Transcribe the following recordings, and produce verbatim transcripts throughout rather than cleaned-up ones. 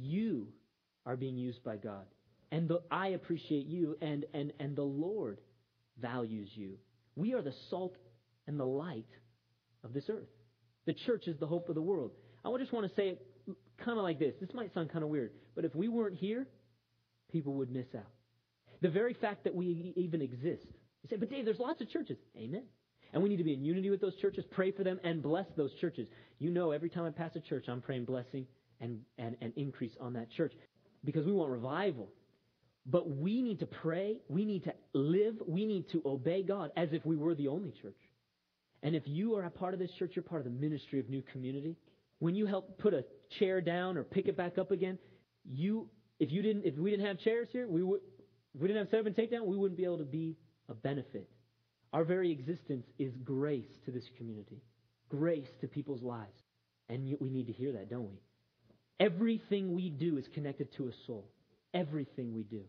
You are being used by God. And the, I appreciate you, and, and, and the Lord values you. We are the salt and the light of this earth. The church is the hope of the world. I just want to say it kind of like this. This might sound kind of weird, but if we weren't here, people would miss out. The very fact that we even exist. You say, but Dave, there's lots of churches. Amen. And we need to be in unity with those churches, pray for them, and bless those churches. You know, every time I pass a church, I'm praying blessing and, and, and increase on that church, because we want revival. But we need to pray, we need to live, we need to obey God as if we were the only church. And if you are a part of this church, you're part of the ministry of New Community. When you help put a chair down or pick it back up again, you if you didn't if we didn't have chairs here, we would if we didn't have setup and takedown, we wouldn't be able to be a benefit. Our very existence is grace to this community, grace to people's lives. And yet we need to hear that, don't we? Everything we do is connected to a soul. Everything we do.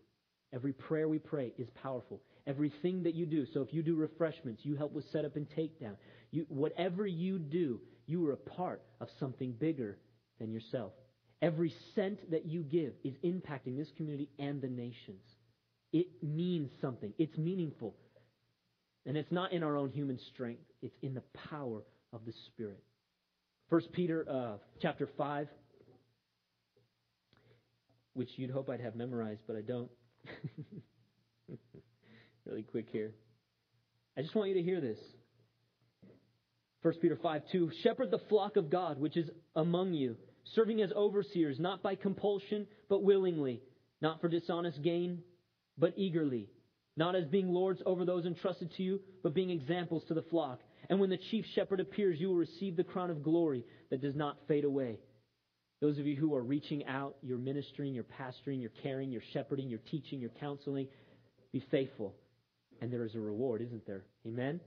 Every prayer we pray is powerful. Everything that you do. So if you do refreshments, you help with setup and takedown. You, whatever you do, you are a part of something bigger than yourself. Every cent that you give is impacting this community and the nations. It means something. It's meaningful. And it's not in our own human strength. It's in the power of the Spirit. First Peter uh, chapter five, which you'd hope I'd have memorized, but I don't. Really quick here. I just want you to hear this. First Peter five two, shepherd the flock of God which is among you, serving as overseers, not by compulsion, but willingly, not for dishonest gain, but eagerly, not as being lords over those entrusted to you, but being examples to the flock. And when the chief shepherd appears, you will receive the crown of glory that does not fade away. Those of you who are reaching out, you're ministering, you're pastoring, you're caring, you're shepherding, you're teaching, you're counseling, be faithful. And there is a reward, isn't there? Amen?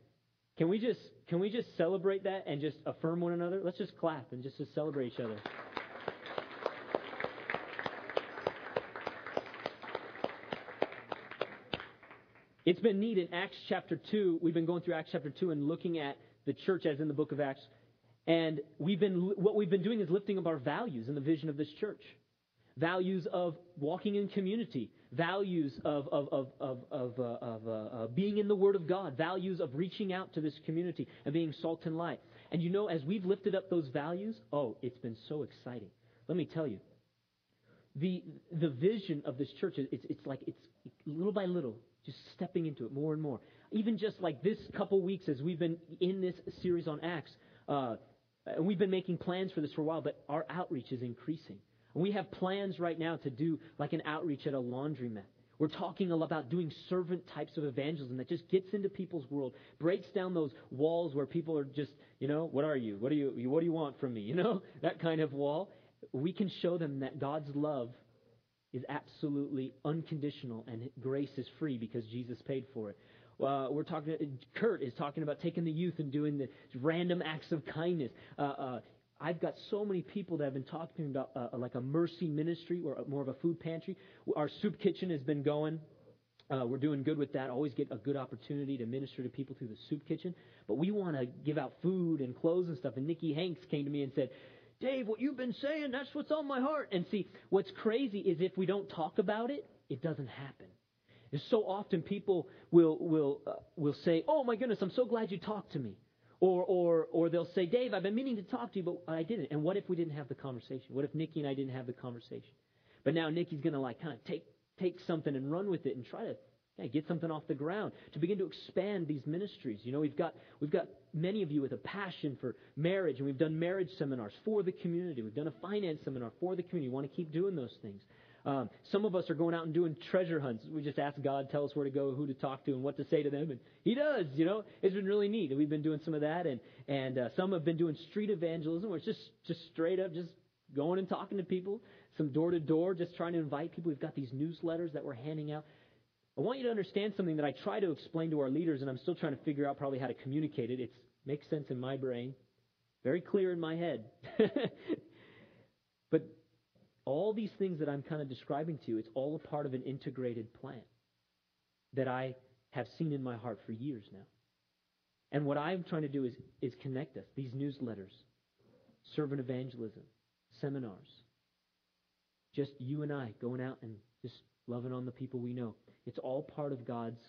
Can we just can we just celebrate that and just affirm one another? Let's just clap and just, just celebrate each other. It's been neat. In Acts chapter two, we've been going through Acts chapter two and looking at the church as in the book of Acts. And we've been what we've been doing is lifting up our values and the vision of this church. Values of walking in community. Values of of of of of, uh, of uh, uh, being in the Word of God. Values of reaching out to this community and being salt and light. And you know, as we've lifted up those values, oh, it's been so exciting. Let me tell you, the the vision of this church, it's it's like it's little by little, just stepping into it more and more. Even just like this couple weeks as we've been in this series on Acts. Uh, And we've been making plans for this for a while, but our outreach is increasing. And we have plans right now to do like an outreach at a laundromat. We're talking about doing servant types of evangelism that just gets into people's world, breaks down those walls where people are just, you know, what are you? What do you, what do you want from me? You know, that kind of wall. We can show them that God's love is absolutely unconditional and grace is free because Jesus paid for it. Uh, we're talking. Kurt is talking about taking the youth and doing the random acts of kindness. Uh, uh, I've got so many people that have been talking about uh, like a mercy ministry or more of a food pantry. Our soup kitchen has been going. Uh, we're doing good with that. Always get a good opportunity to minister to people through the soup kitchen. But we want to give out food and clothes and stuff. And Nikki Hanks came to me and said, "Dave, what you've been saying, that's what's on my heart." And see, what's crazy is if we don't talk about it, it doesn't happen. And so often people will will uh, will say, "Oh my goodness, I'm so glad you talked to me," or or or they'll say, "Dave, I've been meaning to talk to you, but I didn't." And what if we didn't have the conversation? What if Nikki and I didn't have the conversation? But now Nikki's going to like kind of take take something and run with it and try to yeah, get something off the ground to begin to expand these ministries. You know, we've got we've got many of you with a passion for marriage, and we've done marriage seminars for the community. We've done a finance seminar for the community. We want to keep doing those things. Um, some of us are going out and doing treasure hunts. We just ask God, tell us where to go, who to talk to, and what to say to them. And He does, you know. It's been really neat. We've been doing some of that. And, and uh, some have been doing street evangelism, where it's just, just straight up just going and talking to people, some door-to-door, just trying to invite people. We've got these newsletters that we're handing out. I want you to understand something that I try to explain to our leaders, and I'm still trying to figure out probably how to communicate it. It makes sense in my brain, very clear in my head. But all these things that I'm kind of describing to you, it's all a part of an integrated plan that I have seen in my heart for years now. And what I'm trying to do is, is connect us. These newsletters, servant evangelism, seminars, Just you and I going out and just loving on the people we know. It's all part of God's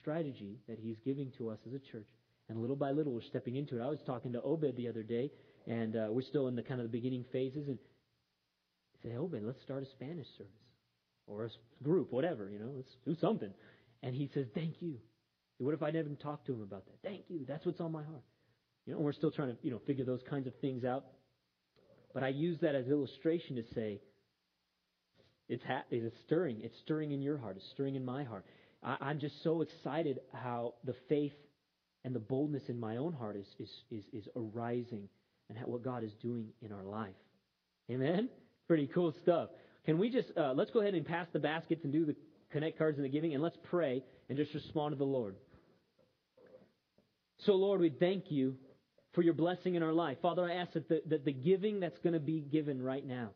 strategy that He's giving to us as a church. And little by little, we're stepping into it. I was talking to Obed the other day, and uh, we're still in the kind of the beginning phases. And I said, Obed, let's start a Spanish service or a group, whatever, you know, let's do something. And he says, thank you. What if I never talked to him about that? Thank you. That's what's on my heart. You know, we're still trying to, you know, figure those kinds of things out. But I use that as illustration to say, it's, ha- it's stirring. It's stirring in your heart. It's stirring in my heart. I- I'm just so excited how the faith and the boldness in my own heart is is is, is arising, and how, what God is doing in our life. Amen? Pretty cool stuff. Can we just, uh, let's go ahead and pass the baskets and do the connect cards and the giving, and let's pray and just respond to the Lord. So, Lord, we thank you for your blessing in our life. Father, I ask that the, that the giving that's going to be given right now,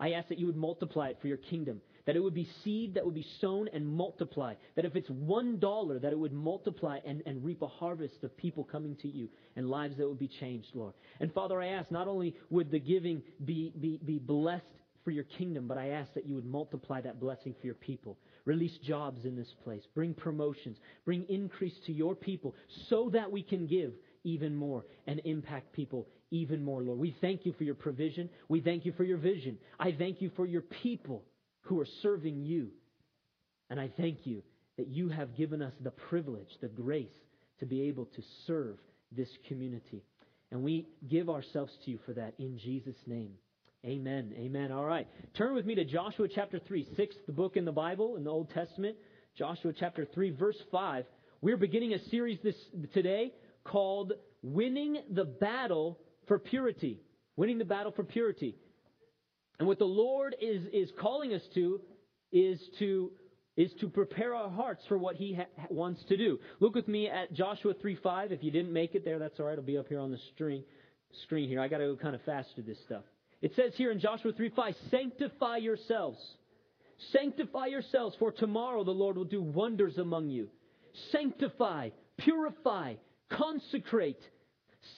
I ask that you would multiply it for your kingdom, that it would be seed that would be sown and multiply, that if it's one dollar, that it would multiply and, and reap a harvest of people coming to you and lives that would be changed, Lord. And Father, I ask not only would the giving be, be, be blessed for your kingdom, but I ask that you would multiply that blessing for your people. Release jobs in this place. Bring promotions. Bring increase to your people so that we can give even more and impact people even more, Lord. We thank you for your provision. We thank you for your vision. I thank you for your people who are serving you. And I thank you that you have given us the privilege, the grace to be able to serve this community. And we give ourselves to you for that in Jesus' name. Amen. Amen. All right. Turn with me to Joshua chapter three, sixth book in the Bible, in the Old Testament. Joshua chapter three, verse five. We're beginning a series this today called Winning the Battle for Purity. Winning the Battle for Purity. And what the Lord is, is calling us to is to is to prepare our hearts for what He ha- wants to do. Look with me at Joshua three five. If you didn't make it there, that's all right. It'll be up here on the screen, screen here. I got to go kind of fast through this stuff. It says here in Joshua three five, sanctify yourselves. Sanctify yourselves, for tomorrow the Lord will do wonders among you. Sanctify, purify, consecrate.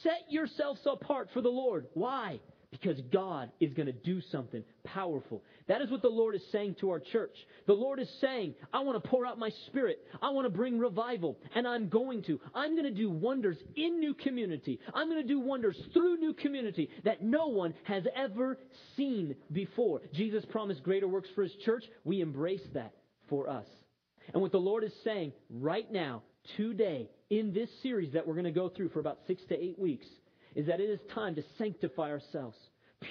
Set yourselves apart for the Lord. Why? Because God is going to do something powerful. That is what the Lord is saying to our church. The Lord is saying, I want to pour out my spirit. I want to bring revival. And I'm going to. I'm going to do wonders in New Community. I'm going to do wonders through New Community that no one has ever seen before. Jesus promised greater works for His church. We embrace that for us. And what the Lord is saying right now, today, in this series that we're going to go through for about six to eight weeks, is that it is time to sanctify ourselves,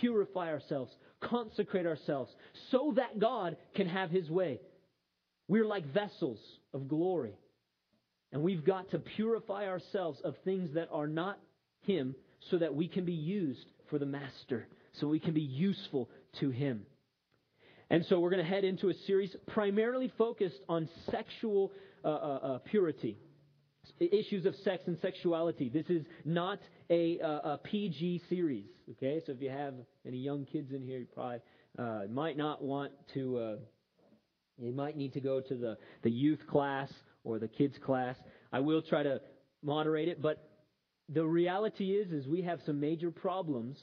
purify ourselves, consecrate ourselves, so that God can have His way. We're like vessels of glory. And we've got to purify ourselves of things that are not Him, so that we can be used for the Master, so we can be useful to Him. And so we're going to head into a series primarily focused on sexual uh, uh, uh, purity. Issues of sex and sexuality. This is not a, uh, a P G series, okay? So if you have any young kids in here, you probably uh, might not want to, uh, you might need to go to the, the youth class or the kids class. I will try to moderate it, but the reality is, is we have some major problems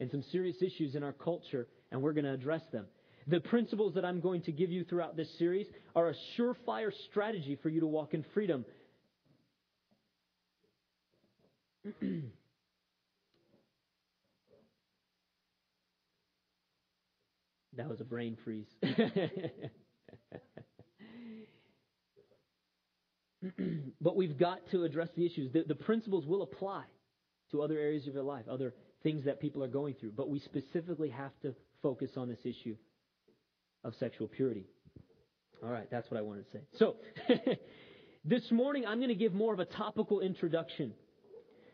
and some serious issues in our culture, and we're going to address them. The principles that I'm going to give you throughout this series are a surefire strategy for you to walk in freedom. That was a brain freeze. But we've got to address the issues. The, the principles will apply to other areas of your life, other things that people are going through. But we specifically have to focus on this issue of sexual purity. All right, that's what I wanted to say. So, this morning I'm going to give more of a topical introduction.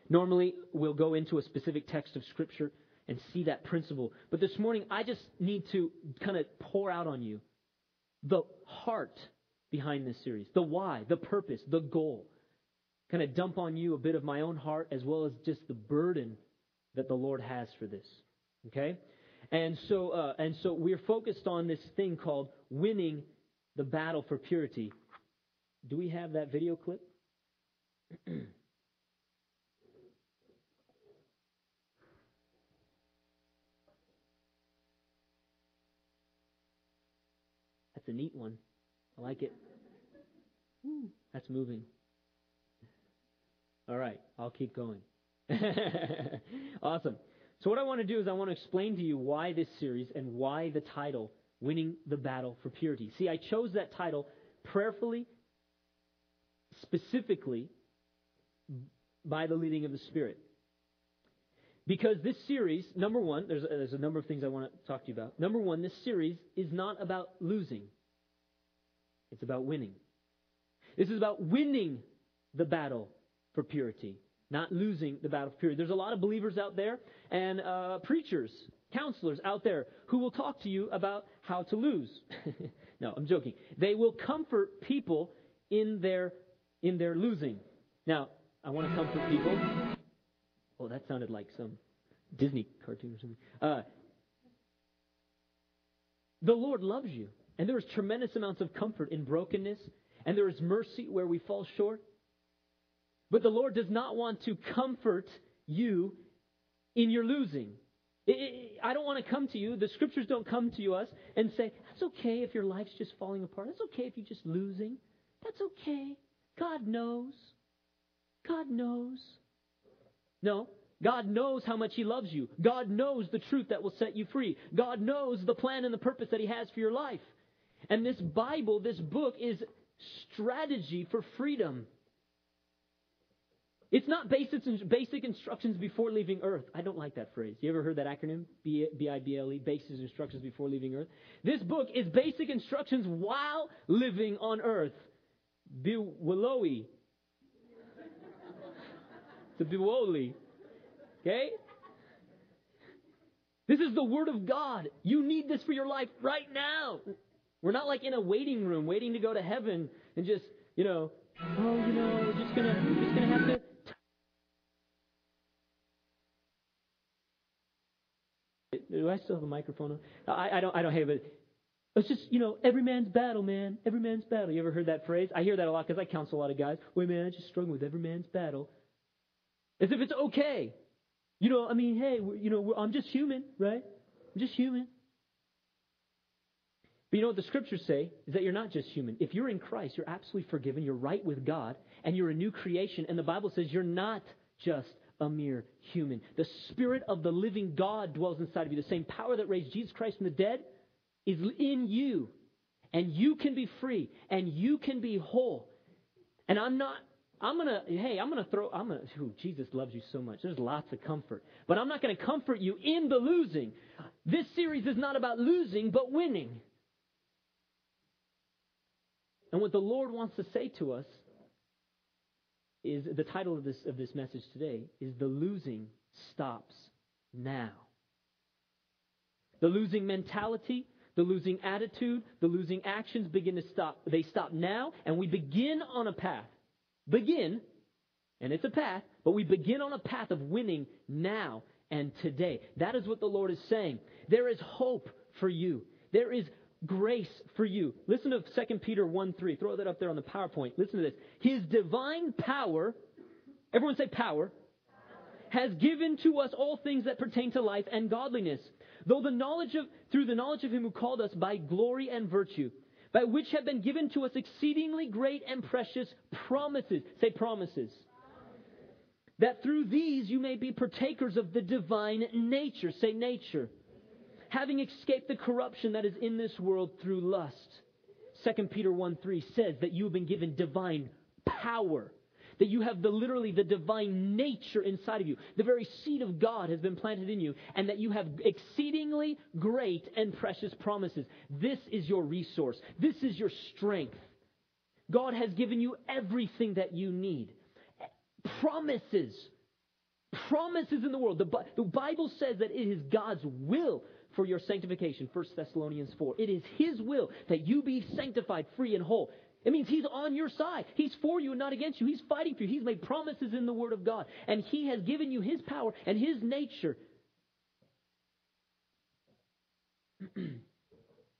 Normally, we'll go into a specific text of Scripture and see that principle. But this morning, I just need to kind of pour out on you the heart behind this series, the why, the purpose, the goal. Kind of dump on you a bit of my own heart as well as just the burden that the Lord has for this. Okay? And so, uh, and so we're focused on this thing called winning the battle for purity. Do we have that video clip? That's a neat one. I like it. Ooh, that's moving. All right, I'll keep going. Awesome. So what I want to do is I want to explain to you why this series and why the title, Winning the Battle for Purity. See, I chose that title prayerfully, specifically, by the leading of the Spirit. Because this series, number one, there's, there's a number of things I want to talk to you about. Number one, this series is not about losing. It's about winning. This is about winning the battle for purity, not losing the battle for purity. There's a lot of believers out there and uh, preachers, counselors out there who will talk to you about how to lose. No, I'm joking. They will comfort people in their in their losing. Now, I want to comfort people. Oh, that sounded like some Disney cartoon or something. Uh, the Lord loves you, and there is tremendous amounts of comfort in brokenness, and there is mercy where we fall short. But the Lord does not want to comfort you in your losing. It, it, I don't want to come to you. The Scriptures don't come to us and say, that's okay if your life's just falling apart. That's okay if you're just losing. That's okay. God knows. God knows. No, God knows how much He loves you. God knows the truth that will set you free. God knows the plan and the purpose that He has for your life. And this Bible, this book, is strategy for freedom. It's not basic, basic instructions before leaving earth. I don't like that phrase. You ever heard that acronym? B I B L E, basic instructions before leaving earth. This book is basic instructions while living on earth. Bewillowy. It's a bewilly. Okay? This is the Word of God. You need this for your life right now. We're not like in a waiting room waiting to go to heaven and just, you know, oh, you know, we're just gonna, we're just gonna have to. Do I still have a microphone on? I, I don't. I don't have it. It's just, you know, every man's battle, man. Every man's battle. You ever heard that phrase? I hear that a lot because I counsel a lot of guys. Wait, man, I just struggle with every man's battle. As if it's okay. You know, I mean, hey, you know, we're, I'm just human, right? I'm just human. But you know what the Scriptures say is that you're not just human. If you're in Christ, you're absolutely forgiven. You're right with God, and you're a new creation. And the Bible says you're not just a mere human. The Spirit of the living God dwells inside of you. The same power that raised Jesus Christ from the dead is in you. And you can be free. And you can be whole. And I'm not, I'm going to, hey, I'm going to throw, I'm going to, ooh, Jesus loves you so much. There's lots of comfort. But I'm not going to comfort you in the losing. This series is not about losing, but winning. And what the Lord wants to say to us is the title of this of this message today is the losing stops now. The losing mentality, the losing attitude, the losing actions begin to stop. They stop now, and we begin on a path. Begin, and it's a path, but we begin on a path of winning now and today. That is what the Lord is saying. There is hope for you. There is grace for you. Listen to Second Peter one three. Throw that up there on the PowerPoint. Listen to this. His divine power, everyone say power, has given to us all things that pertain to life and godliness, though the knowledge of through the knowledge of Him who called us by glory and virtue, by which have been given to us exceedingly great and precious promises. Say promises. That through these you may be partakers of the divine nature. Say nature. Having escaped the corruption that is in this world through lust. Second Peter one three says that you have been given divine power. That you have the literally the divine nature inside of you. The very seed of God has been planted in you. And that you have exceedingly great and precious promises. This is your resource. This is your strength. God has given you everything that you need. Promises. Promises in the world. The, the Bible says that it is God's will for your sanctification, First Thessalonians four. It is His will that you be sanctified, free, and whole. It means He's on your side. He's for you and not against you. He's fighting for you. He's made promises in the Word of God. And He has given you His power and His nature.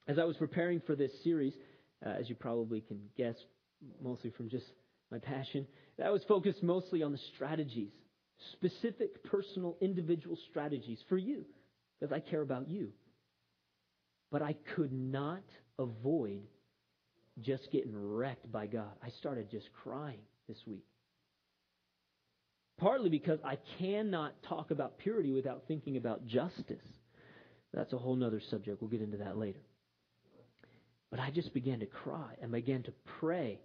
As I was preparing for this series, uh, as you probably can guess, mostly from just my passion, I was focused mostly on the strategies. Specific, personal, individual strategies for you. Because I care about you. But I could not avoid just getting wrecked by God. I started just crying this week. Partly because I cannot talk about purity without thinking about justice. That's a whole nother subject. We'll get into that later. But I just began to cry and began to pray.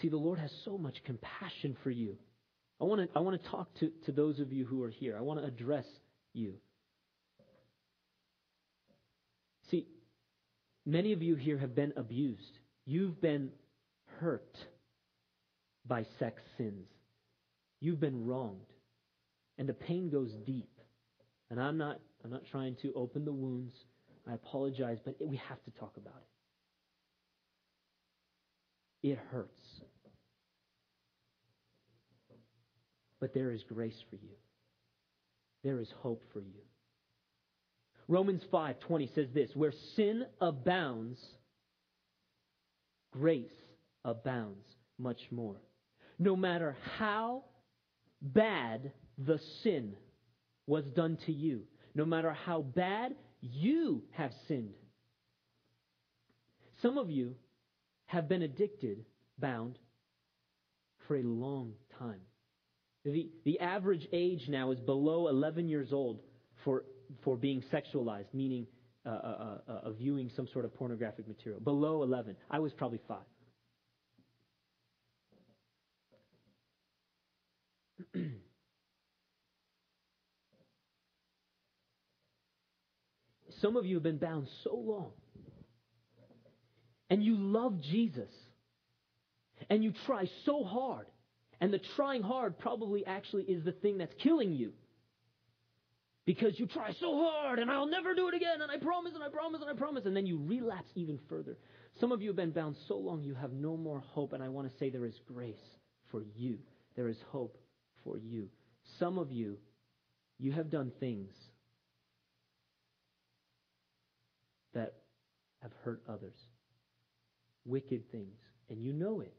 See, the Lord has so much compassion for you. I want to I want to talk to, to those of you who are here. I want to address you. See, many of you here have been abused. You've been hurt by sex sins. You've been wronged. And the pain goes deep. And I'm not I'm not trying to open the wounds. I apologize, but it, we have to talk about it. It hurts. But there is grace for you. There is hope for you. Romans five twenty says this, where sin abounds, grace abounds much more. No matter how bad the sin was done to you, no matter how bad you have sinned. Some of you have been addicted, bound, for a long time. The, the average age now is below eleven years old for for being sexualized, meaning uh, uh, uh, uh, viewing some sort of pornographic material. Below eleven. I was probably five. Some of you have been bound so long. And you love Jesus. And you try so hard. And the trying hard probably actually is the thing that's killing you. Because you try so hard, and I'll never do it again, and I promise, and I promise, and I promise, and then you relapse even further. Some of you have been bound so long you have no more hope, and I want to say there is grace for you. There is hope for you. Some of you, you have done things that have hurt others. Wicked things. And you know it.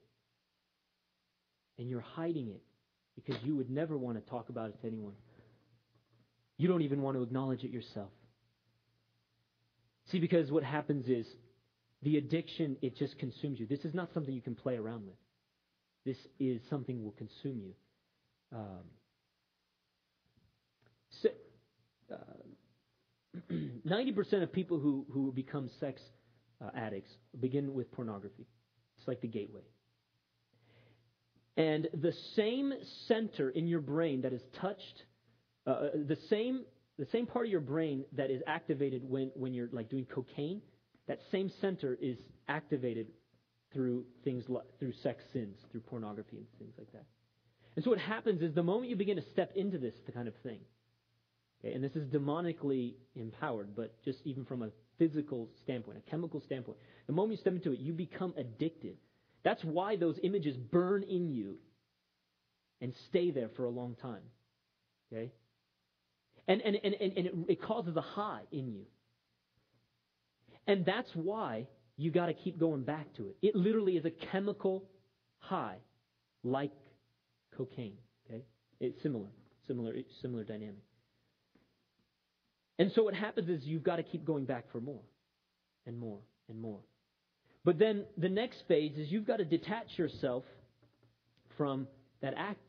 And you're hiding it because you would never want to talk about it to anyone. You don't even want to acknowledge it yourself. See, because what happens is the addiction, it just consumes you. This is not something you can play around with. This is something that will consume you. Um, so, uh, ninety percent of people who, who become sex uh, addicts begin with pornography. It's like the gateway. And the same center in your brain that is touched, uh, the same the same part of your brain that is activated when, when you're like doing cocaine, that same center is activated through things like, through sex sins, through pornography and things like that. And so what happens is the moment you begin to step into this kind of thing, okay, and this is demonically empowered, but just even from a physical standpoint, a chemical standpoint, the moment you step into it, you become addicted. That's why those images burn in you and stay there for a long time. Okay? And and, and, and it, it causes a high in you. And that's why you got to keep going back to it. It literally is a chemical high, like cocaine. Okay? It's similar, similar, similar dynamic. And so what happens is you've got to keep going back for more and more and more. But then the next phase is you've got to detach yourself from that act,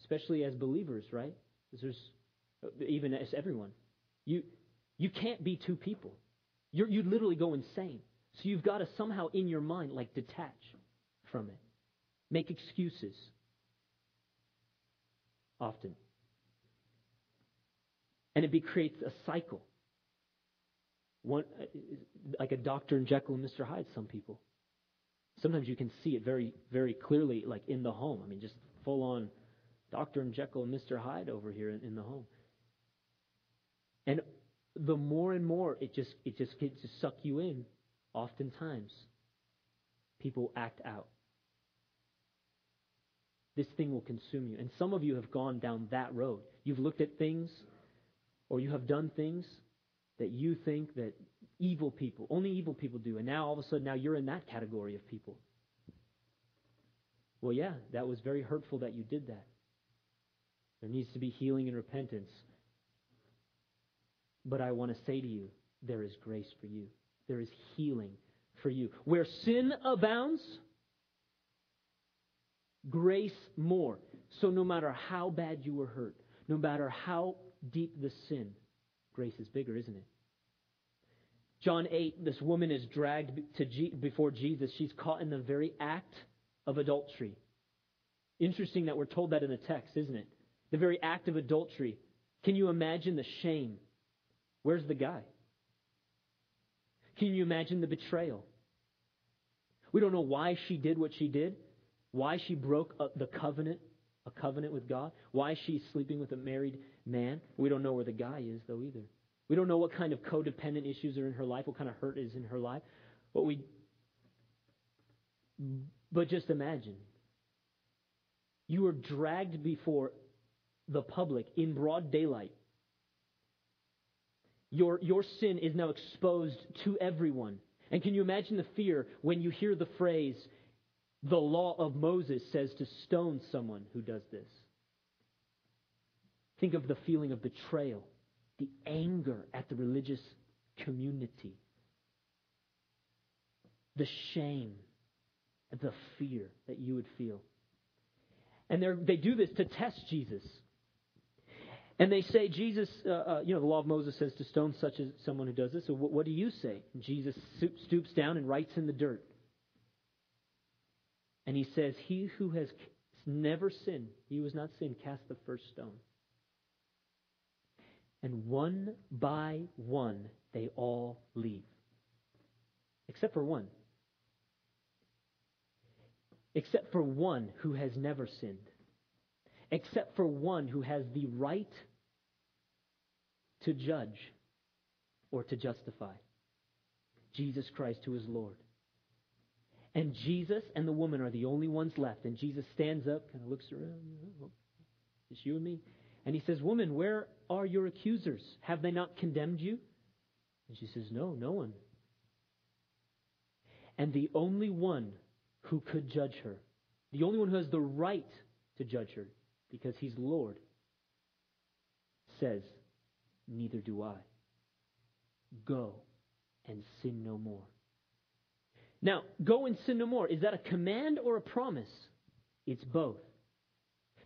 especially as believers, right? Because there's, even as everyone, you you can't be two people. You're, you literally go insane. So you've got to somehow in your mind like detach from it, make excuses often, and it be, creates a cycle. One, like a Doctor and Jekyll and Mister Hyde, some people. Sometimes you can see it very, very clearly, like in the home. I mean, just full-on Doctor and Jekyll and Mister Hyde over here in, in the home. And the more and more it just it just gets to suck you in, oftentimes people act out. This thing will consume you. And some of you have gone down that road. You've looked at things, or you have done things that you think that evil people, only evil people do. And now all of a sudden, now you're in that category of people. Well, yeah, that was very hurtful that you did that. There needs to be healing and repentance. But I want to say to you, there is grace for you. there is healing for you. Where sin abounds, grace more. So no matter how bad you were hurt, no matter how deep the sin, grace is bigger, isn't it? John eight, this woman is dragged to G- before Jesus. She's caught in the very act of adultery. Interesting that we're told that in the text, isn't it? The very act of adultery. Can you imagine the shame? Where's the guy? Can you imagine the betrayal? We don't know why she did what she did, why she broke the covenant, a covenant with God, why she's sleeping with a married man. We don't know where the guy is, though, either. We don't know what kind of codependent issues are in her life, what kind of hurt is in her life. What we, but just imagine. You were dragged before the public in broad daylight. Your, your sin is now exposed to everyone. And can you imagine the fear when you hear the phrase, the law of Moses says to stone someone who does this? Think of the feeling of betrayal. The anger at the religious community. The shame. The fear that you would feel. And they do this to test Jesus. And they say, Jesus, uh, uh, you know, the law of Moses says to stone such as someone who does this. So what, what do you say? And Jesus stoops down and writes in the dirt. And he says, he who has never sinned, he who has not sinned, cast the first stone. And one by one, they all leave. Except for one. Except for one who has never sinned. Except for one who has the right to judge or to justify. Jesus Christ, who is Lord. And Jesus and the woman are the only ones left. And Jesus stands up, kind of looks around. It's you and me. And he says, "Woman, where are your accusers? Have they not condemned you?" And she says, "No, no one." And the only one who could judge her, the only one who has the right to judge her, because he's Lord, says, "Neither do I. Go and sin no more." Now, go and sin no more. Is that a command or a promise? It's both.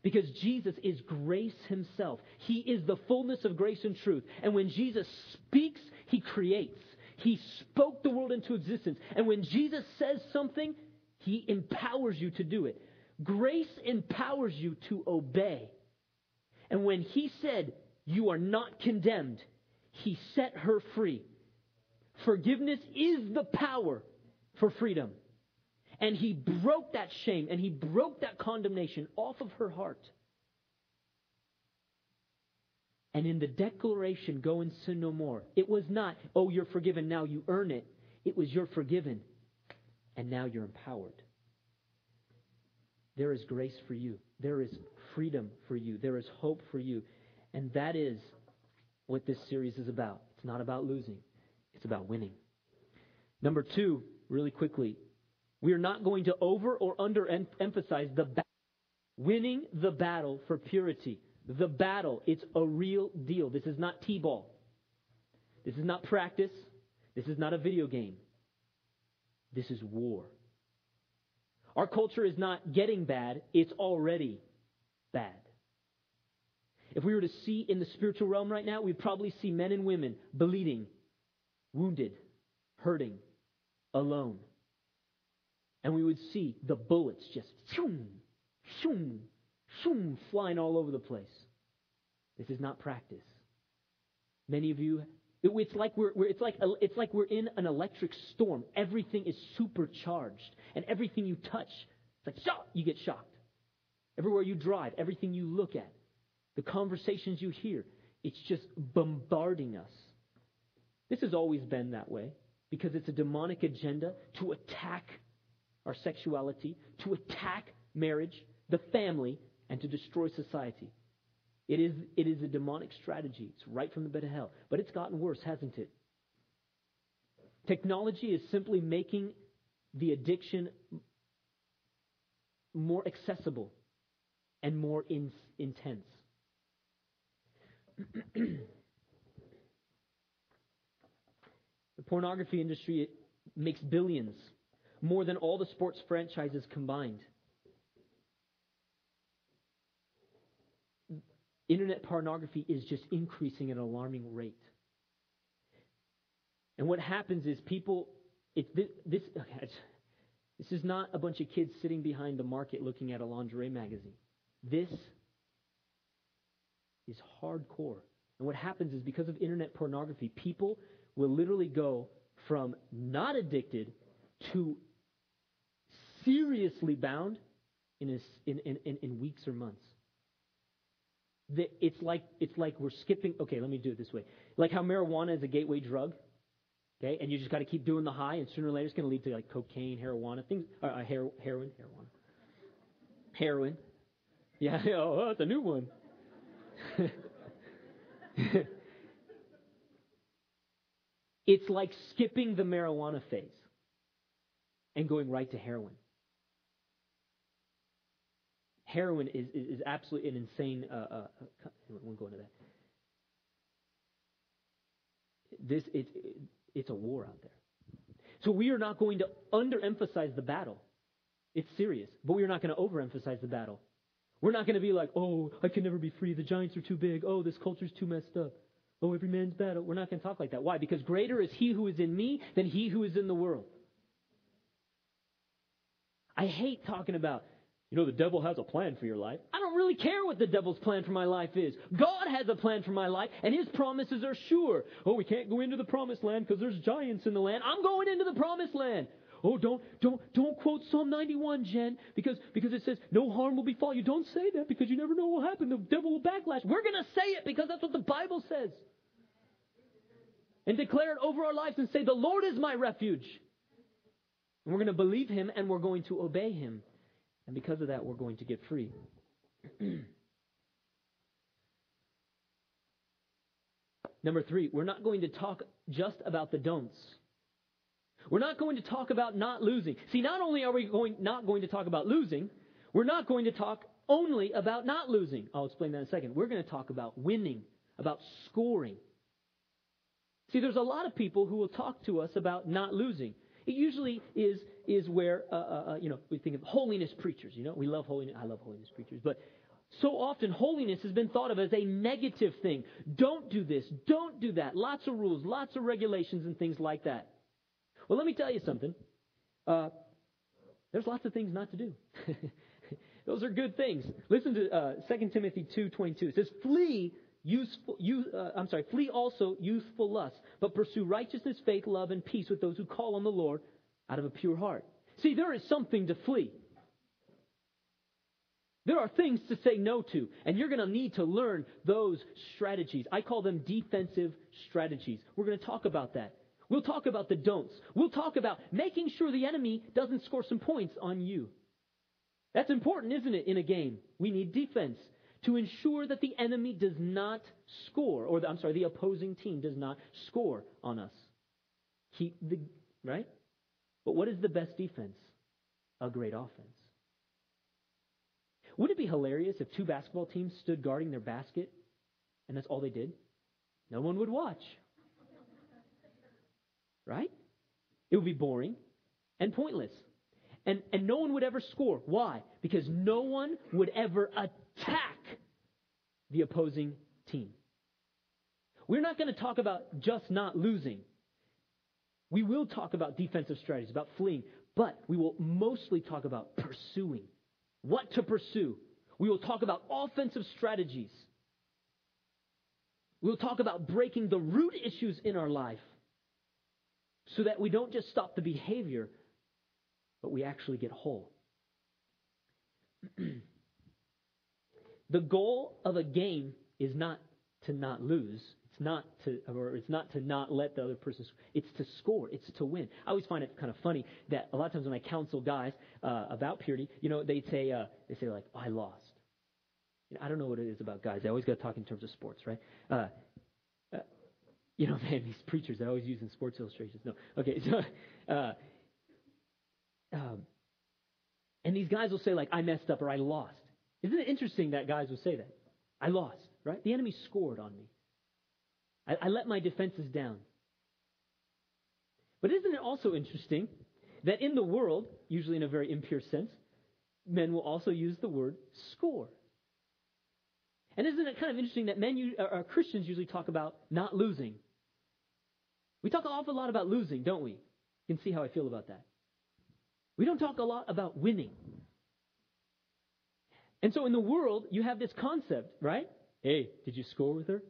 Because Jesus is grace himself. He is the fullness of grace and truth. And when Jesus speaks, he creates. He spoke the world into existence. And when Jesus says something, he empowers you to do it. Grace empowers you to obey. And when he said, "You are not condemned," he set her free. Forgiveness is the power for freedom. And he broke that shame and he broke that condemnation off of her heart. And in the declaration, "Go and sin no more," it was not, "Oh, you're forgiven, now you earn it." It was, "You're forgiven, and now you're empowered." There is grace for you. There is freedom for you. There is hope for you. And that is what this series is about. It's not about losing. It's about winning. Number two, really quickly, we are not going to over or under em- emphasize the battle. Winning the battle for purity. The battle. It's a real deal. This is not T-ball. This is not practice. This is not a video game. This is war. Our culture is not getting bad. It's already bad. If we were to see in the spiritual realm right now, we'd probably see men and women bleeding, wounded, hurting, alone. And we would see the bullets just shoom, shoom, shoom, flying all over the place. This is not practice. Many of you, it, it's like we're, we're it's like it's like we're in an electric storm. Everything is supercharged, and everything you touch, it's like shock. You get shocked. Everywhere you drive, everything you look at, the conversations you hear, it's just bombarding us. This has always been that way because it's a demonic agenda to attack our sexuality, to attack marriage, the family, and to destroy society. It is, it is a demonic strategy. It's right from the bed of hell. But it's gotten worse, hasn't it? Technology is simply making the addiction more accessible and more in, intense. The Pornography industry makes billions, more than all the sports franchises combined. Internet pornography is just increasing at an alarming rate. And what happens is people, it, this, this, this is not a bunch of kids sitting behind the market looking at a lingerie magazine. This is hardcore. And what happens is because of internet pornography, people will literally go from not addicted to seriously bound in, a, in, in, in weeks or months. It's like it's like we're skipping. Okay, let me do it this way. Like how marijuana is a gateway drug, okay, and you just got to keep doing the high, and sooner or later it's going to lead to like cocaine, heroin, things, uh, heroin, heroin, heroin. Yeah, oh, that's a new one. It's like skipping the marijuana phase and going right to heroin. Heroin is, is, is absolutely an insane... Uh, uh, we won't go into that. This it, it, it's a war out there. So we are not going to underemphasize the battle. It's serious. But we are not going to overemphasize the battle. We're not going to be like, oh, I can never be free. The giants are too big. Oh, this culture's too messed up. Oh, every man's battle. We're not going to talk like that. Why? Because greater is he who is in me than he who is in the world. I hate talking about... You know, the devil has a plan for your life. I don't really care what the devil's plan for my life is. God has a plan for my life, and His promises are sure. Oh, we can't go into the promised land because there's giants in the land. I'm going into the promised land. Oh, don't don't don't quote Psalm ninety-one, Jen, because because it says no harm will befall you. Don't say that because you never know what will happen. The devil will backlash. We're going to say it because that's what the Bible says. And declare it over our lives and say, the Lord is my refuge. And we're going to believe Him and we're going to obey Him. And because of that, we're going to get free. Number three, we're not going to talk just about the don'ts. We're not going to talk about not losing. See, not only are we going not going to talk about losing, we're not going to talk only about not losing. I'll explain that in a second. We're going to talk about winning, about scoring. See, there's a lot of people who will talk to us about not losing. It usually is is where, uh, uh, you know, we think of holiness preachers, you know. We love holiness. I love holiness preachers. But so often holiness has been thought of as a negative thing. Don't do this. Don't do that. Lots of rules, lots of regulations and things like that. Well, let me tell you something. Uh, there's lots of things not to do. Those are good things. Listen to uh, Second Timothy two twenty-two. It says, flee Useful, you, uh, I'm sorry, flee also youthful lust, but pursue righteousness, faith, love, and peace with those who call on the Lord out of a pure heart. See, there is something to flee. There are things to say no to, and you're going to need to learn those strategies. I call them defensive strategies. We're going to talk about that. We'll talk about the don'ts. We'll talk about making sure the enemy doesn't score some points on you. That's important, isn't it, in a game? We need defense. To ensure that the enemy does not score, or the, I'm sorry, the opposing team does not score on us. Keep the, right? But what is the best defense? A great offense. Would it be hilarious if two basketball teams stood guarding their basket and that's all they did? No one would watch. Right? It would be boring and pointless. And, and no one would ever score. Why? Because no one would ever attack the opposing team. We're not going to talk about just not losing. We will talk about defensive strategies, about fleeing, but we will mostly talk about pursuing, what to pursue. We will talk about offensive strategies. We will talk about breaking the root issues in our life so that we don't just stop the behavior, but we actually get whole. The goal of a game is not to not lose. It's not to, or it's not to not let the other person score. It's to score. It's to win. I always find it kind of funny that a lot of times when I counsel guys uh, about purity, you know, they say uh, they say like, "I lost." You know, I don't know what it is about guys. They always got to talk in terms of sports, right? Uh, uh, you know, man, these preachers they're always using sports illustrations. No, okay, so. Uh, um, and these guys will say like, "I messed up" or "I lost." Isn't it interesting that guys would say that? I lost, right? The enemy scored on me. I, I let my defenses down. But isn't it also interesting that in the world, usually in a very impure sense, men will also use the word score? And isn't it kind of interesting that men, or Christians usually talk about not losing? We talk an awful lot about losing, don't we? You can see how I feel about that. We don't talk a lot about winning. And so in the world, you have this concept, right? Hey, did you score with her?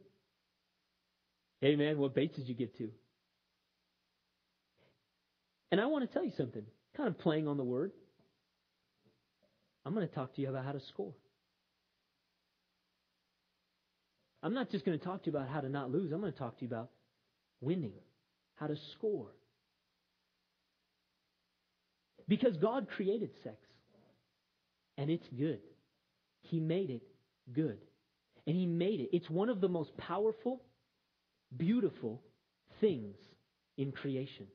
Hey, man, what baits did you get to? And I want to tell you something, kind of playing on the word. I'm going to talk to you about how to score. I'm not just going to talk to you about how to not lose. I'm going to talk to you about winning, how to score. Because God created sex, and it's good. He made it good, and He made it. It's one of the most powerful, beautiful things in creation.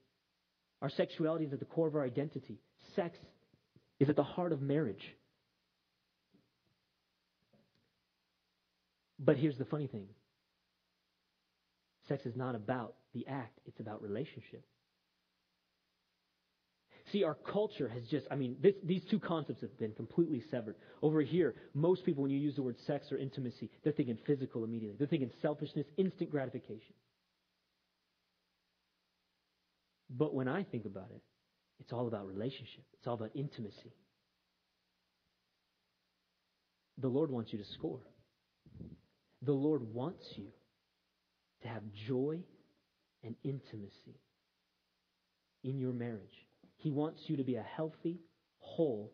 Our sexuality is at the core of our identity. Sex is at the heart of marriage. But here's the funny thing. Sex is not about the act. It's about relationship. See, our culture has just, I mean, this, these two concepts have been completely severed. Over here, most people, when you use the word sex or intimacy, they're thinking physical immediately. They're thinking selfishness, instant gratification. But when I think about it, it's all about relationship. It's all about intimacy. The Lord wants you to score. The Lord wants you to have joy and intimacy in your marriage. He wants you to be a healthy, whole,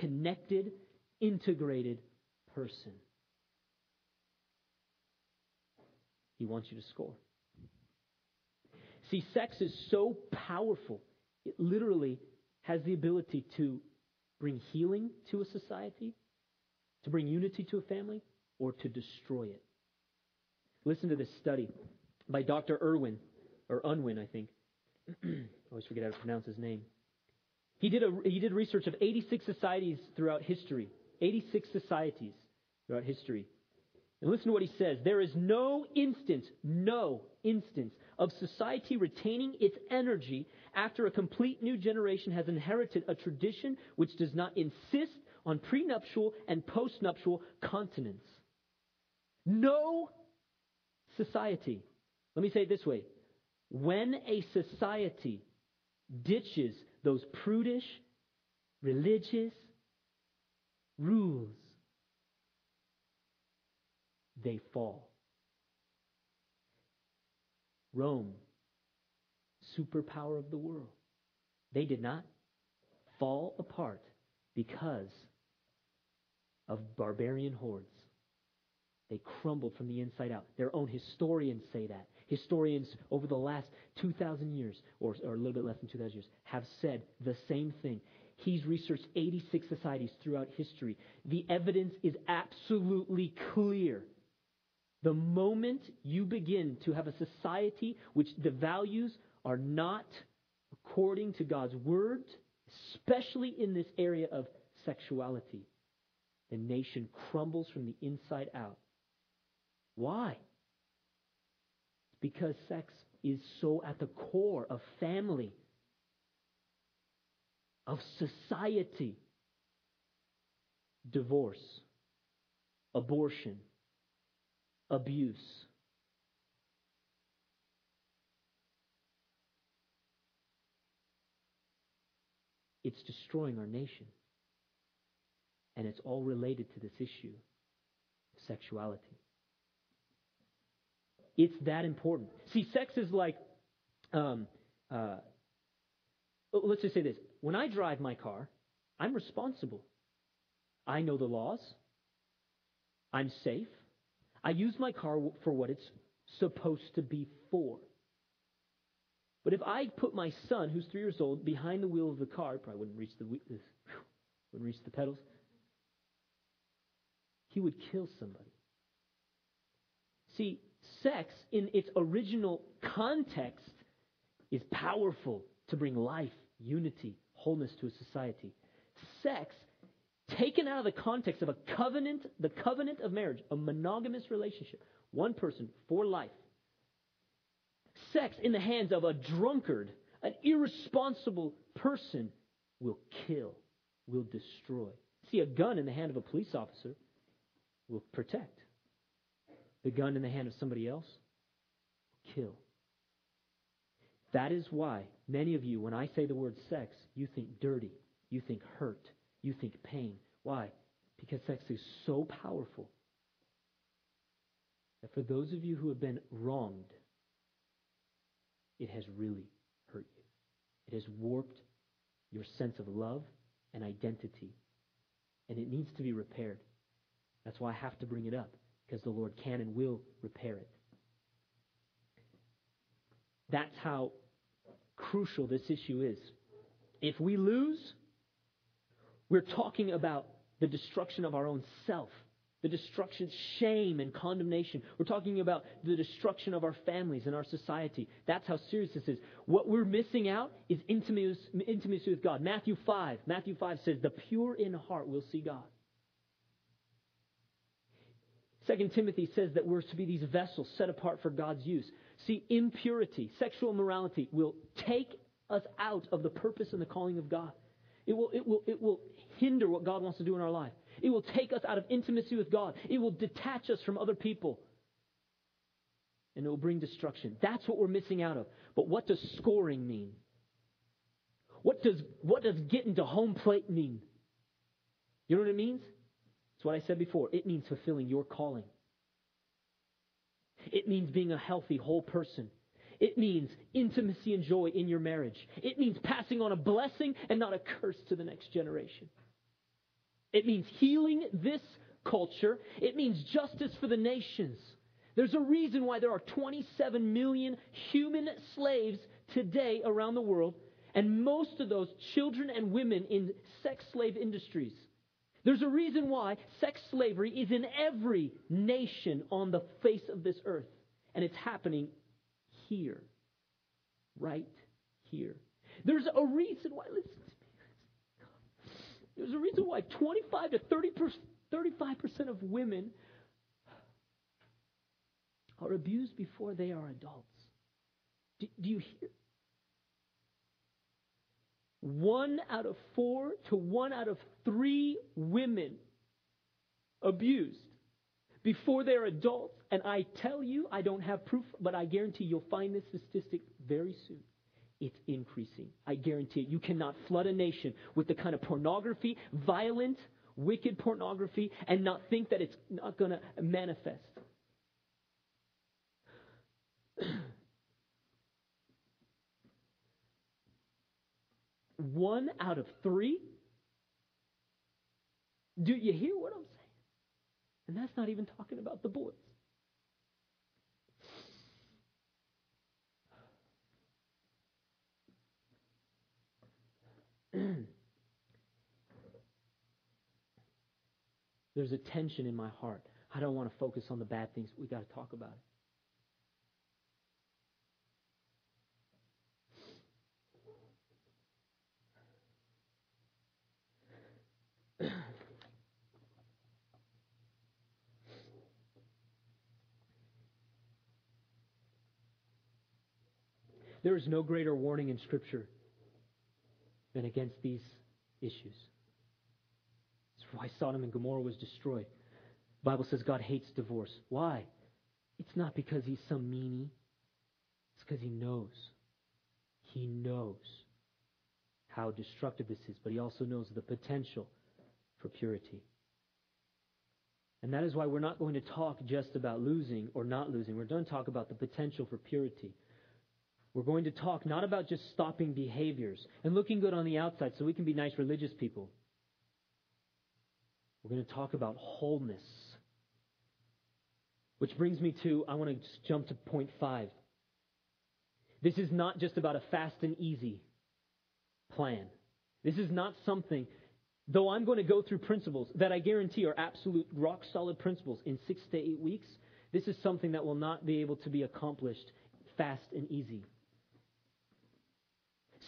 connected, integrated person. He wants you to score. See, sex is so powerful. It literally has the ability to bring healing to a society, to bring unity to a family, or to destroy it. Listen to this study by Doctor Irwin, or Unwin, I think. I always forget how to pronounce his name. He did a, he did research of eighty-six societies throughout history. eighty-six societies throughout history. And listen to what he says. There is no instance, no instance of society retaining its energy after a complete new generation has inherited a tradition which does not insist on prenuptial and postnuptial continence. No society. Let me say it this way. When a society ditches those prudish, religious rules, they fall. Rome, superpower of the world, they did not fall apart because of barbarian hordes. They crumbled from the inside out. Their own historians say that. Historians over the last two thousand years, or, or a little bit less than two thousand years, have said the same thing. He's researched eighty-six societies throughout history. The evidence is absolutely clear. The moment you begin to have a society which the values are not according to God's word, especially in this area of sexuality, the nation crumbles from the inside out. Why? Because sex is so at the core of family, of society. Divorce, abortion, abuse. It's destroying our nation. And it's all related to this issue of sexuality. It's that important. See, sex is like, um, uh, let's just say this. When I drive my car, I'm responsible. I know the laws. I'm safe. I use my car for what it's supposed to be for. But if I put my son, who's three years old, behind the wheel of the car, he probably wouldn't reach the wouldn't reach the pedals, he would kill somebody. See, sex, in its original context, is powerful to bring life, unity, wholeness to a society. Sex, taken out of the context of a covenant, the covenant of marriage, a monogamous relationship, one person for life. Sex in the hands of a drunkard, An irresponsible person will kill, will destroy. See, a gun in the hand of a police officer will protect. The gun in the hand of somebody else will kill. That is why many of you, when I say the word sex, you think dirty, you think hurt, you think pain. Why? Because sex is so powerful that for those of you who have been wronged, it has really hurt you. It has warped your sense of love and identity, and it needs to be repaired. That's why I have to bring it up, because the Lord can and will repair it. That's how crucial this issue is. If we lose, we're talking about the destruction of our own self, the destruction of shame and condemnation. We're talking about the destruction of our families and our society. That's how serious this is. What we're missing out is intimacy, intimacy with God. Matthew five, Matthew five says, "The pure in heart will see God." Second Timothy says that we're to be these vessels set apart for God's use. See, impurity, sexual immorality will take us out of the purpose and the calling of God. It will, it will, it will hinder what God wants to do in our life. It will take us out of intimacy with God. It will detach us from other people. And it will bring destruction. That's what we're missing out of. But what does scoring mean? What does, what does getting to home plate mean? You know what it means? It's what I said before. It means fulfilling your calling. It means being a healthy, whole person. It means intimacy and joy in your marriage. It means passing on a blessing and not a curse to the next generation. It means healing this culture. It means justice for the nations. There's a reason why there are twenty-seven million human slaves today around the world, and most of those children and women in sex slave industries. There's a reason why sex slavery is in every nation on the face of this earth. And it's happening here. Right here. There's a reason why, listen to me. There's a reason why twenty-five to thirty-five percent of women are abused before they are adults. Do, do you hear? One out of four to one out of three women abused before they're adults. And I tell you, I don't have proof, but I guarantee you'll find this statistic very soon. It's increasing. I guarantee it. You cannot flood a nation with the kind of pornography, violent, wicked pornography, and not think that it's not going to manifest. One out of three? Do you hear what I'm saying? And that's not even talking about the boys. There's a tension in my heart. I don't want to focus on the bad things. We got to talk about it. There is no greater warning in Scripture than against these issues. That's why Sodom and Gomorrah was destroyed. The Bible says God hates divorce. Why? It's not because He's some meanie. It's because He knows. He knows how destructive this is, but He also knows the potential for purity. And that is why we're not going to talk just about losing or not losing. We're going to talk about the potential for purity. We're going to talk not about just stopping behaviors and looking good on the outside so we can be nice religious people. We're going to talk about wholeness. Which brings me to, I want to just jump to point five. This is not just about a fast and easy plan. This is not something, though I'm going to go through principles that I guarantee are absolute rock solid principles in six to eight weeks. This is something that will not be able to be accomplished fast and easy.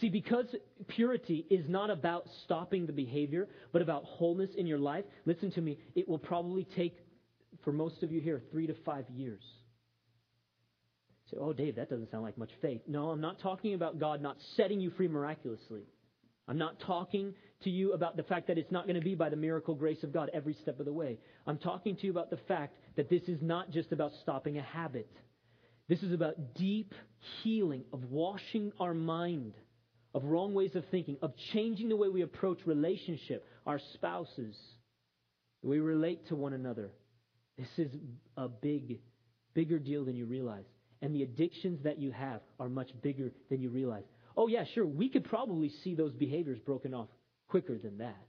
See, because purity is not about stopping the behavior, but about wholeness in your life, listen to me, it will probably take, for most of you here, three to five years. You say, oh, Dave, that doesn't sound like much faith. No, I'm not talking about God not setting you free miraculously. I'm not talking to you about the fact that it's not going to be by the miracle grace of God every step of the way. I'm talking to you about the fact that this is not just about stopping a habit. This is about deep healing, of washing our mind of wrong ways of thinking, of changing the way we approach relationship, our spouses, the way we relate to one another. This is a big, bigger deal than you realize. And the addictions that you have are much bigger than you realize. Oh, yeah, sure, we could probably see those behaviors broken off quicker than that.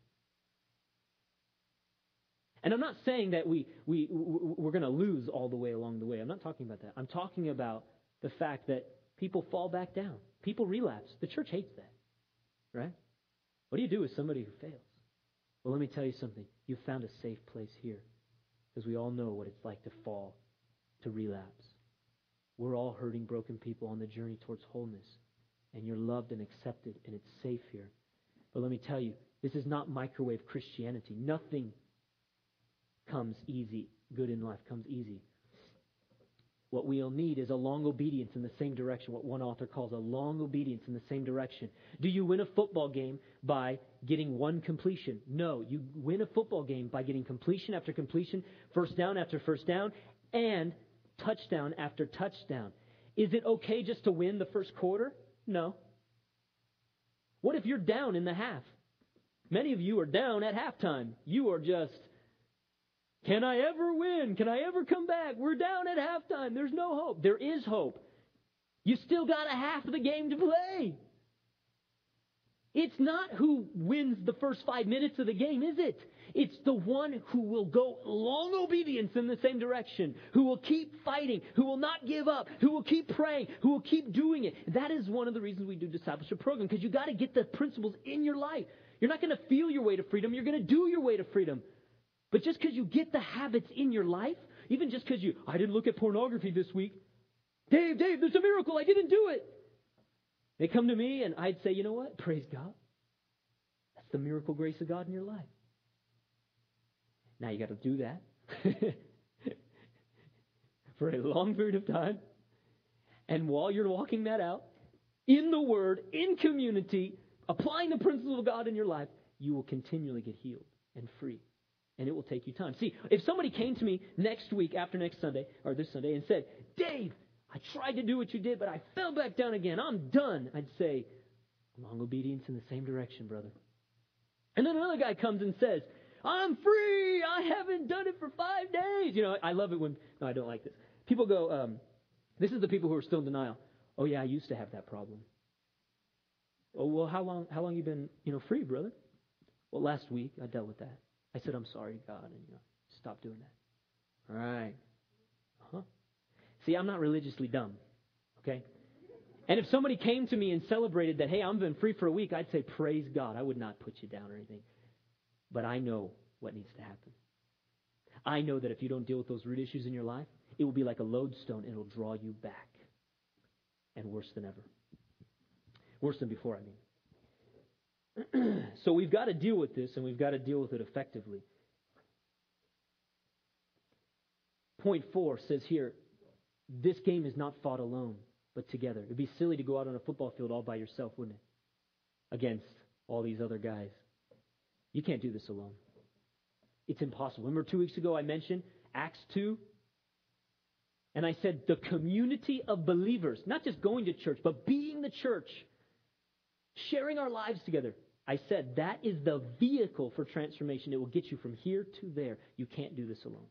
And I'm not saying that we, we, we're going to lose all the way along the way. I'm not talking about that. I'm talking about the fact that people fall back down. People relapse. The church hates that, right? What do you do with somebody who fails? Well, let me tell you something. You found a safe place here, because we all know what it's like to fall, to relapse. We're all hurting, broken people on the journey towards wholeness, and you're loved and accepted, and it's safe here. But let me tell you, this is not microwave Christianity. Nothing comes easy. Good in life comes easy. What we'll need is a long obedience in the same direction, what one author calls a long obedience in the same direction. Do you win a football game by getting one completion? No, you win a football game by getting completion after completion, first down after first down, and touchdown after touchdown. Is it okay just to win the first quarter? No. What if you're down in the half? Many of you are down at halftime. You are just... Can I ever win? Can I ever come back? We're down at halftime. There's no hope. There is hope. You still got a half of the game to play. It's not who wins the first five minutes of the game, is it? It's the one who will go long obedience in the same direction, who will keep fighting, who will not give up, who will keep praying, who will keep doing it. That is one of the reasons we do discipleship program, because you got to get the principles in your life. You're not going to feel your way to freedom. You're going to do your way to freedom. But just because you get the habits in your life, even just because you, I didn't look at pornography this week. Dave, Dave, there's a miracle. I didn't do it. They come to me and I'd say, you know what? Praise God. That's the miracle grace of God in your life. Now you got to do that for a long period of time. And while you're walking that out, in the Word, in community, applying the principles of God in your life, you will continually get healed and free. And it will take you time. See, if somebody came to me next week after next Sunday or this Sunday and said, Dave, I tried to do what you did, but I fell back down again. I'm done. I'd say, long obedience in the same direction, brother. And then another guy comes and says, I'm free. I haven't done it for five days. You know, I love it when, no, I don't like this. People go, um, this is the people who are still in denial. Oh, yeah, I used to have that problem. Oh, well, how long, how long you been, you know, free, brother? Well, last week I dealt with that. I said, I'm sorry, God, and you know, stop doing that. All right. Uh-huh. See, I'm not religiously dumb, okay? And if somebody came to me and celebrated that, hey, I've been free for a week, I'd say, praise God. I would not put you down or anything. But I know what needs to happen. I know that if you don't deal with those root issues in your life, it will be like a lodestone, and it will draw you back. And worse than ever. Worse than before, I mean. So we've got to deal with this, and we've got to deal with it effectively. Point four says here, this game is not fought alone, but together. It'd be silly to go out on a football field all by yourself, wouldn't it? Against all these other guys. You can't do this alone. It's impossible. Remember two weeks ago I mentioned Acts two? And I said the community of believers, not just going to church, but being the church, sharing our lives together. I said that is the vehicle for transformation. It will get you from here to there. You can't do this alone.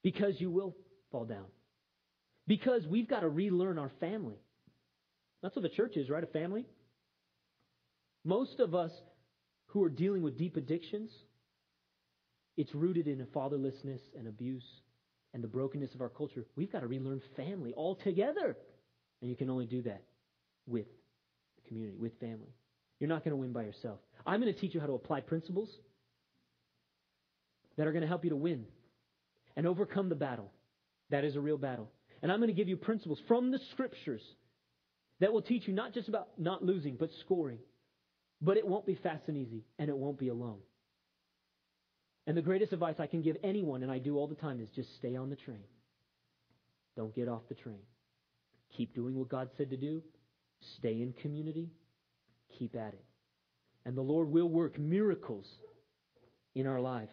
Because you will fall down. Because we've got to relearn our family. That's what the church is, right? A family. Most of us who are dealing with deep addictions, it's rooted in a fatherlessness and abuse and the brokenness of our culture. We've got to relearn family altogether. And you can only do that with the community, with family. You're not going to win by yourself. I'm going to teach you how to apply principles that are going to help you to win and overcome the battle. That is a real battle. And I'm going to give you principles from the Scriptures that will teach you not just about not losing, but scoring. But it won't be fast and easy, and it won't be alone. And the greatest advice I can give anyone, and I do all the time, is just stay on the train. Don't get off the train. Keep doing what God said to do. Stay in community. Keep at it. And the Lord will work miracles in our life.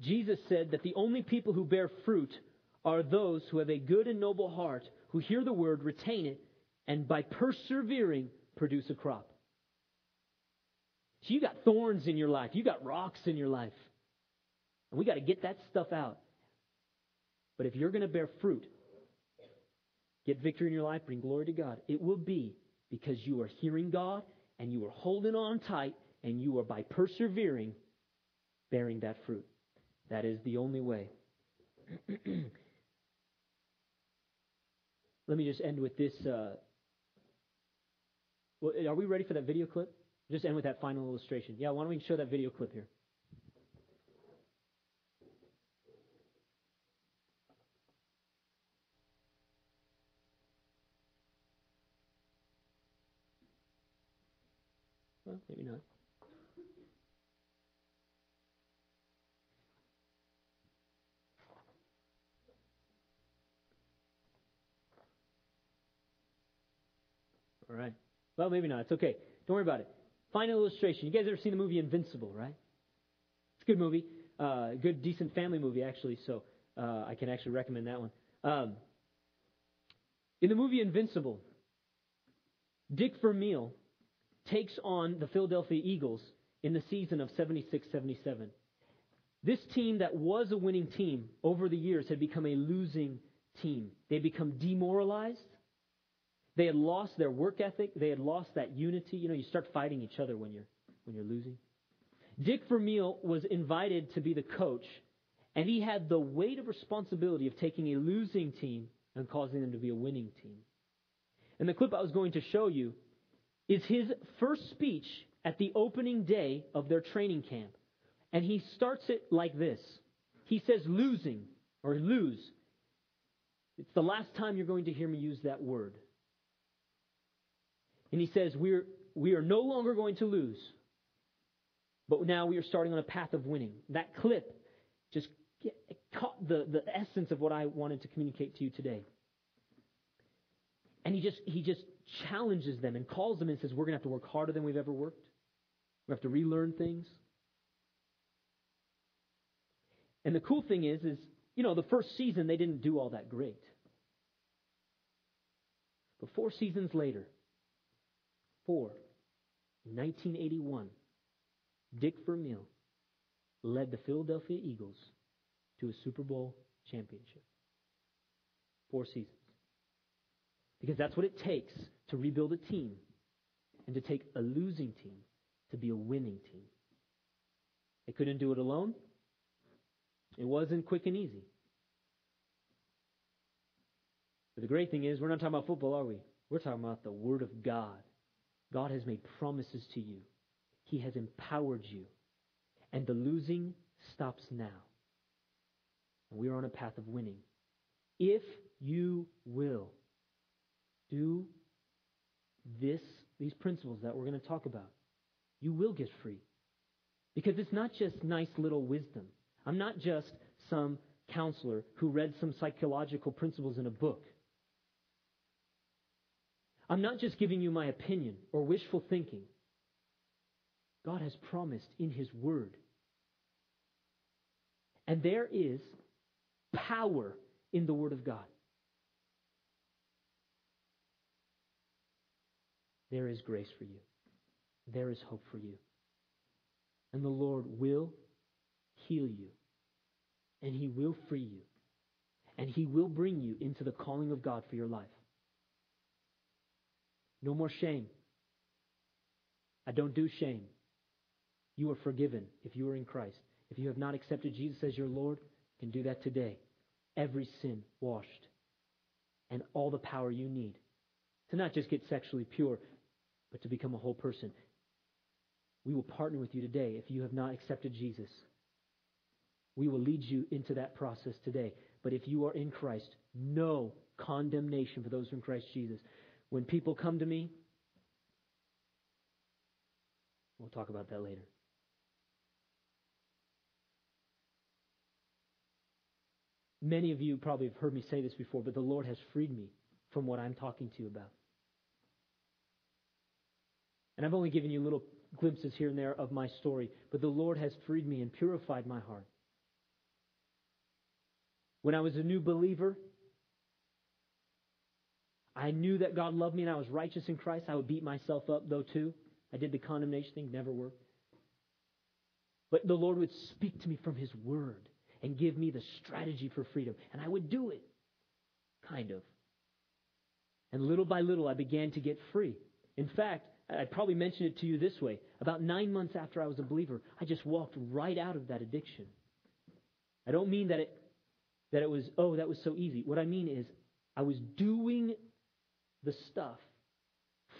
Jesus said that the only people who bear fruit are those who have a good and noble heart, who hear the word, retain it, and by persevering, produce a crop. So you got thorns in your life. You got rocks in your life. And we got to get that stuff out. But if you're going to bear fruit, get victory in your life, bring glory to God, it will be because you are hearing God and you are holding on tight and you are, by persevering, bearing that fruit. That is the only way. Let me just end with this. Uh, well, are we ready for that video clip? Just end with that final illustration. Yeah, why don't we show that video clip here? Well, maybe not. All right. Well, maybe not. It's okay. Don't worry about it. Final illustration. You guys ever seen the movie Invincible, right? It's a good movie. Uh, good, decent family movie, actually, so uh, I can actually recommend that one. Um, in the movie Invincible, Dick Vermeil takes on the Philadelphia Eagles in the season of seventy-six seventy-seven. This team that was a winning team over the years had become a losing team. They become demoralized. They had lost their work ethic. They had lost that unity. You know, you start fighting each other when you're when you're losing. Dick Vermeil was invited to be the coach, and he had the weight of responsibility of taking a losing team and causing them to be a winning team. And the clip I was going to show you is his first speech at the opening day of their training camp. And he starts it like this. He says, losing, or lose. It's the last time you're going to hear me use that word. And he says, we're, we are no longer going to lose, but now we are starting on a path of winning. That clip just get, caught the, the essence of what I wanted to communicate to you today. And he just, he just challenges them and calls them and says, we're going to have to work harder than we've ever worked. We have to relearn things. And the cool thing is, is, you know, the first season they didn't do all that great. But four seasons later, Four, nineteen eighty-one, Dick Vermeil led the Philadelphia Eagles to a Super Bowl championship. Four seasons. Because that's what it takes to rebuild a team and to take a losing team to be a winning team. They couldn't do it alone. It wasn't quick and easy. But the great thing is, we're not talking about football, are we? We're talking about the Word of God. God has made promises to you. He has empowered you. And the losing stops now. And we are on a path of winning. If you will do this, these principles that we're going to talk about, you will get free. Because it's not just nice little wisdom. I'm not just some counselor who read some psychological principles in a book. I'm not just giving you my opinion or wishful thinking. God has promised in His Word. And there is power in the Word of God. There is grace for you. There is hope for you. And the Lord will heal you. And He will free you. And He will bring you into the calling of God for your life. No more shame. I don't do shame. You are forgiven if you are in Christ. If you have not accepted Jesus as your Lord, you can do that today. Every sin washed. And all the power you need to not just get sexually pure, but to become a whole person. We will partner with you today if you have not accepted Jesus. We will lead you into that process today. But if you are in Christ, no condemnation for those who are in Christ Jesus. When people come to me, we'll talk about that later. Many of you probably have heard me say this before, but the Lord has freed me from what I'm talking to you about. And I've only given you little glimpses here and there of my story, but the Lord has freed me and purified my heart. When I was a new believer, I knew that God loved me and I was righteous in Christ. I would beat myself up, though, too. I did the condemnation thing, never worked. But the Lord would speak to me from His Word and give me the strategy for freedom. And I would do it, kind of. And little by little, I began to get free. In fact, I probably mentioned it to you this way. About nine months after I was a believer, I just walked right out of that addiction. I don't mean that it that it was, oh, that was so easy. What I mean is I was doing the stuff,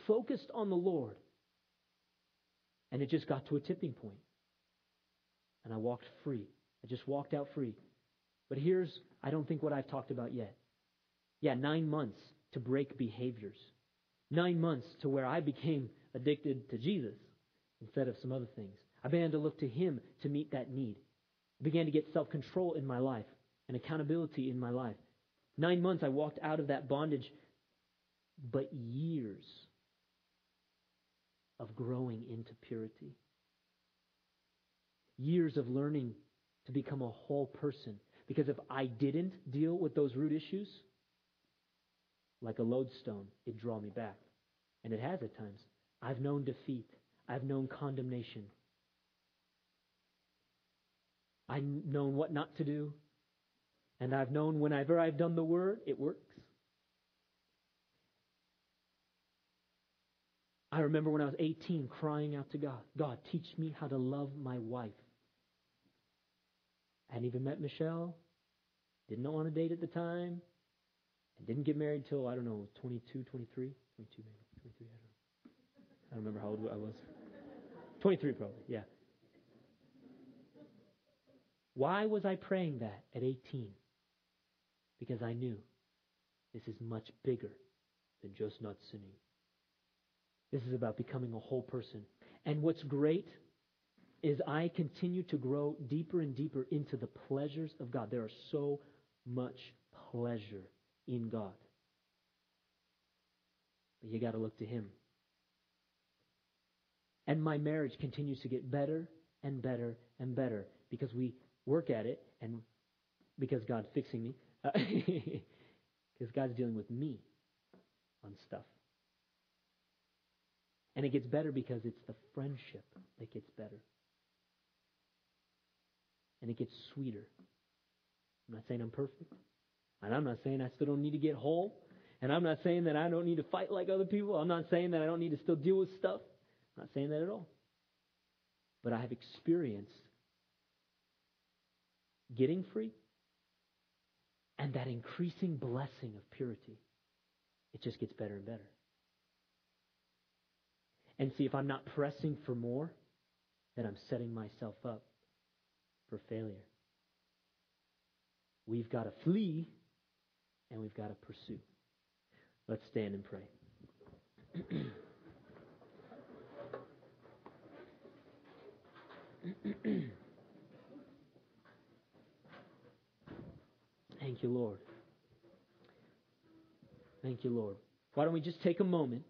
focused on the Lord, and it just got to a tipping point. And I walked free. I just walked out free. But here's, I don't think what I've talked about yet. Yeah, nine months to break behaviors. Nine months to where I became addicted to Jesus instead of some other things. I began to look to Him to meet that need. I began to get self-control in my life and accountability in my life. Nine months I walked out of that bondage, but years of growing into purity. Years of learning to become a whole person. Because if I didn't deal with those root issues, like a lodestone, it'd draw me back. And it has at times. I've known defeat. I've known condemnation. I've known what not to do. And I've known whenever I've done the Word, it works. I remember when I was eighteen crying out to God, God, teach me how to love my wife. I hadn't even met Michelle. Didn't want to date at the time. And didn't get married till, I don't know, twenty-two, twenty-three? twenty-two maybe, twenty-three, I don't know. I don't remember how old I was. twenty-three probably, yeah. Why was I praying that at eighteen? Because I knew this is much bigger than just not sinning. This is about becoming a whole person. And what's great is I continue to grow deeper and deeper into the pleasures of God. There are so much pleasure in God. But you got to look to Him. And my marriage continues to get better and better and better because we work at it and because God's fixing me. Because God's dealing with me on stuff. And it gets better because it's the friendship that gets better. And it gets sweeter. I'm not saying I'm perfect. And I'm not saying I still don't need to get whole. And I'm not saying that I don't need to fight like other people. I'm not saying that I don't need to still deal with stuff. I'm not saying that at all. But I have experienced getting free and that increasing blessing of purity. It just gets better and better. And see, if I'm not pressing for more, then I'm setting myself up for failure. We've got to flee and we've got to pursue. Let's stand and pray. Thank you, Lord. Thank you, Lord. Why don't we just take a moment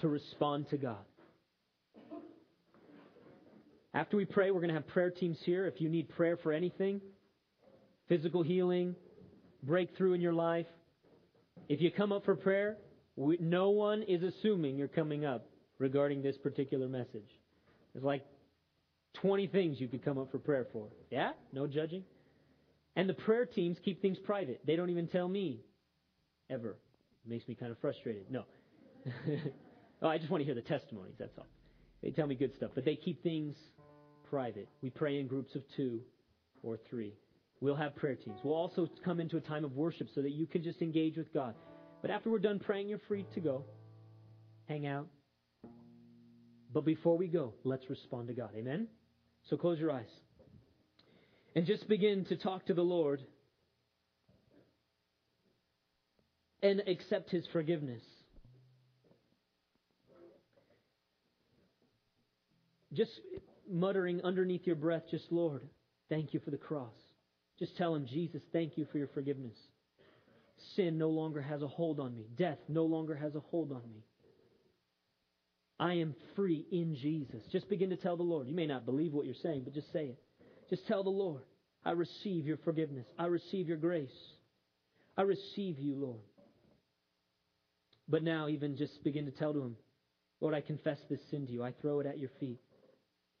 to respond to God. After we pray, we're going to have prayer teams here. If you need prayer for anything, physical healing, breakthrough in your life, if you come up for prayer, we, no one is assuming you're coming up regarding this particular message. There's like twenty things you could come up for prayer for. Yeah? No judging. And the prayer teams keep things private. They don't even tell me, ever. It makes me kind of frustrated. No. Oh, I just want to hear the testimonies, that's all. They tell me good stuff, but they keep things private. We pray in groups of two or three. We'll have prayer teams. We'll also come into a time of worship so that you can just engage with God. But after we're done praying, you're free to go. Hang out. But before we go, let's respond to God. Amen? So close your eyes. And just begin to talk to the Lord and accept His forgiveness. Just muttering underneath your breath, just, Lord, thank you for the cross. Just tell him, Jesus, thank you for your forgiveness. Sin no longer has a hold on me. Death no longer has a hold on me. I am free in Jesus. Just begin to tell the Lord. You may not believe what you're saying, but just say it. Just tell the Lord, I receive your forgiveness. I receive your grace. I receive you, Lord. But now even just begin to tell to him, Lord, I confess this sin to you. I throw it at your feet.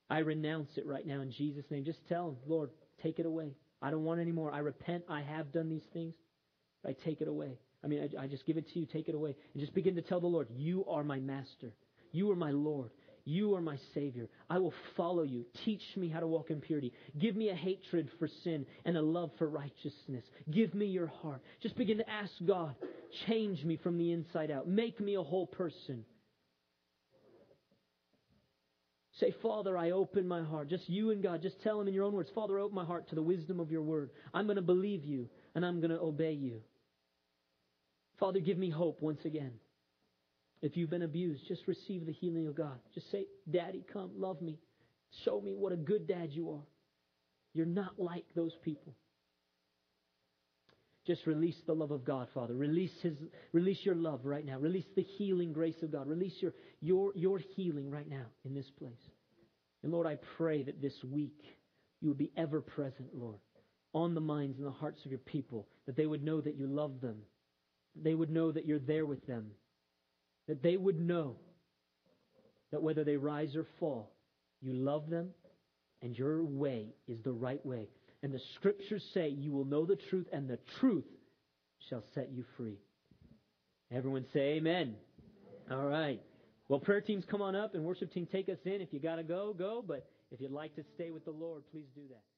I renounce it right now in Jesus' name. Just tell him, Lord, take it away. I don't want any more. I repent. I have done these things. I take it away. I mean, I, I just give it to you. Take it away. And just begin to tell the Lord, you are my master. You are my Lord. You are my Savior. I will follow you. Teach me how to walk in purity. Give me a hatred for sin and a love for righteousness. Give me your heart. Just begin to ask God, change me from the inside out. Make me a whole person. Say, Father, I open my heart. Just you and God. Just tell him in your own words, Father, open my heart to the wisdom of your word. I'm going to believe you and I'm going to obey you. Father, give me hope once again. If you've been abused, just receive the healing of God. Just say, Daddy, come, love me. Show me what a good dad you are. You're not like those people. Just release the love of God, Father. Release His, release your love right now. Release the healing grace of God. Release your, your, your healing right now in this place. And Lord, I pray that this week you would be ever present, Lord, on the minds and the hearts of your people, that they would know that you love them. They would know that you're there with them. That they would know that whether they rise or fall, you love them and your way is the right way. And the Scriptures say you will know the truth and the truth shall set you free. Everyone say amen. All right. Well, prayer teams, come on up, and worship team, take us in. If you got to go, go. But if you'd like to stay with the Lord, please do that.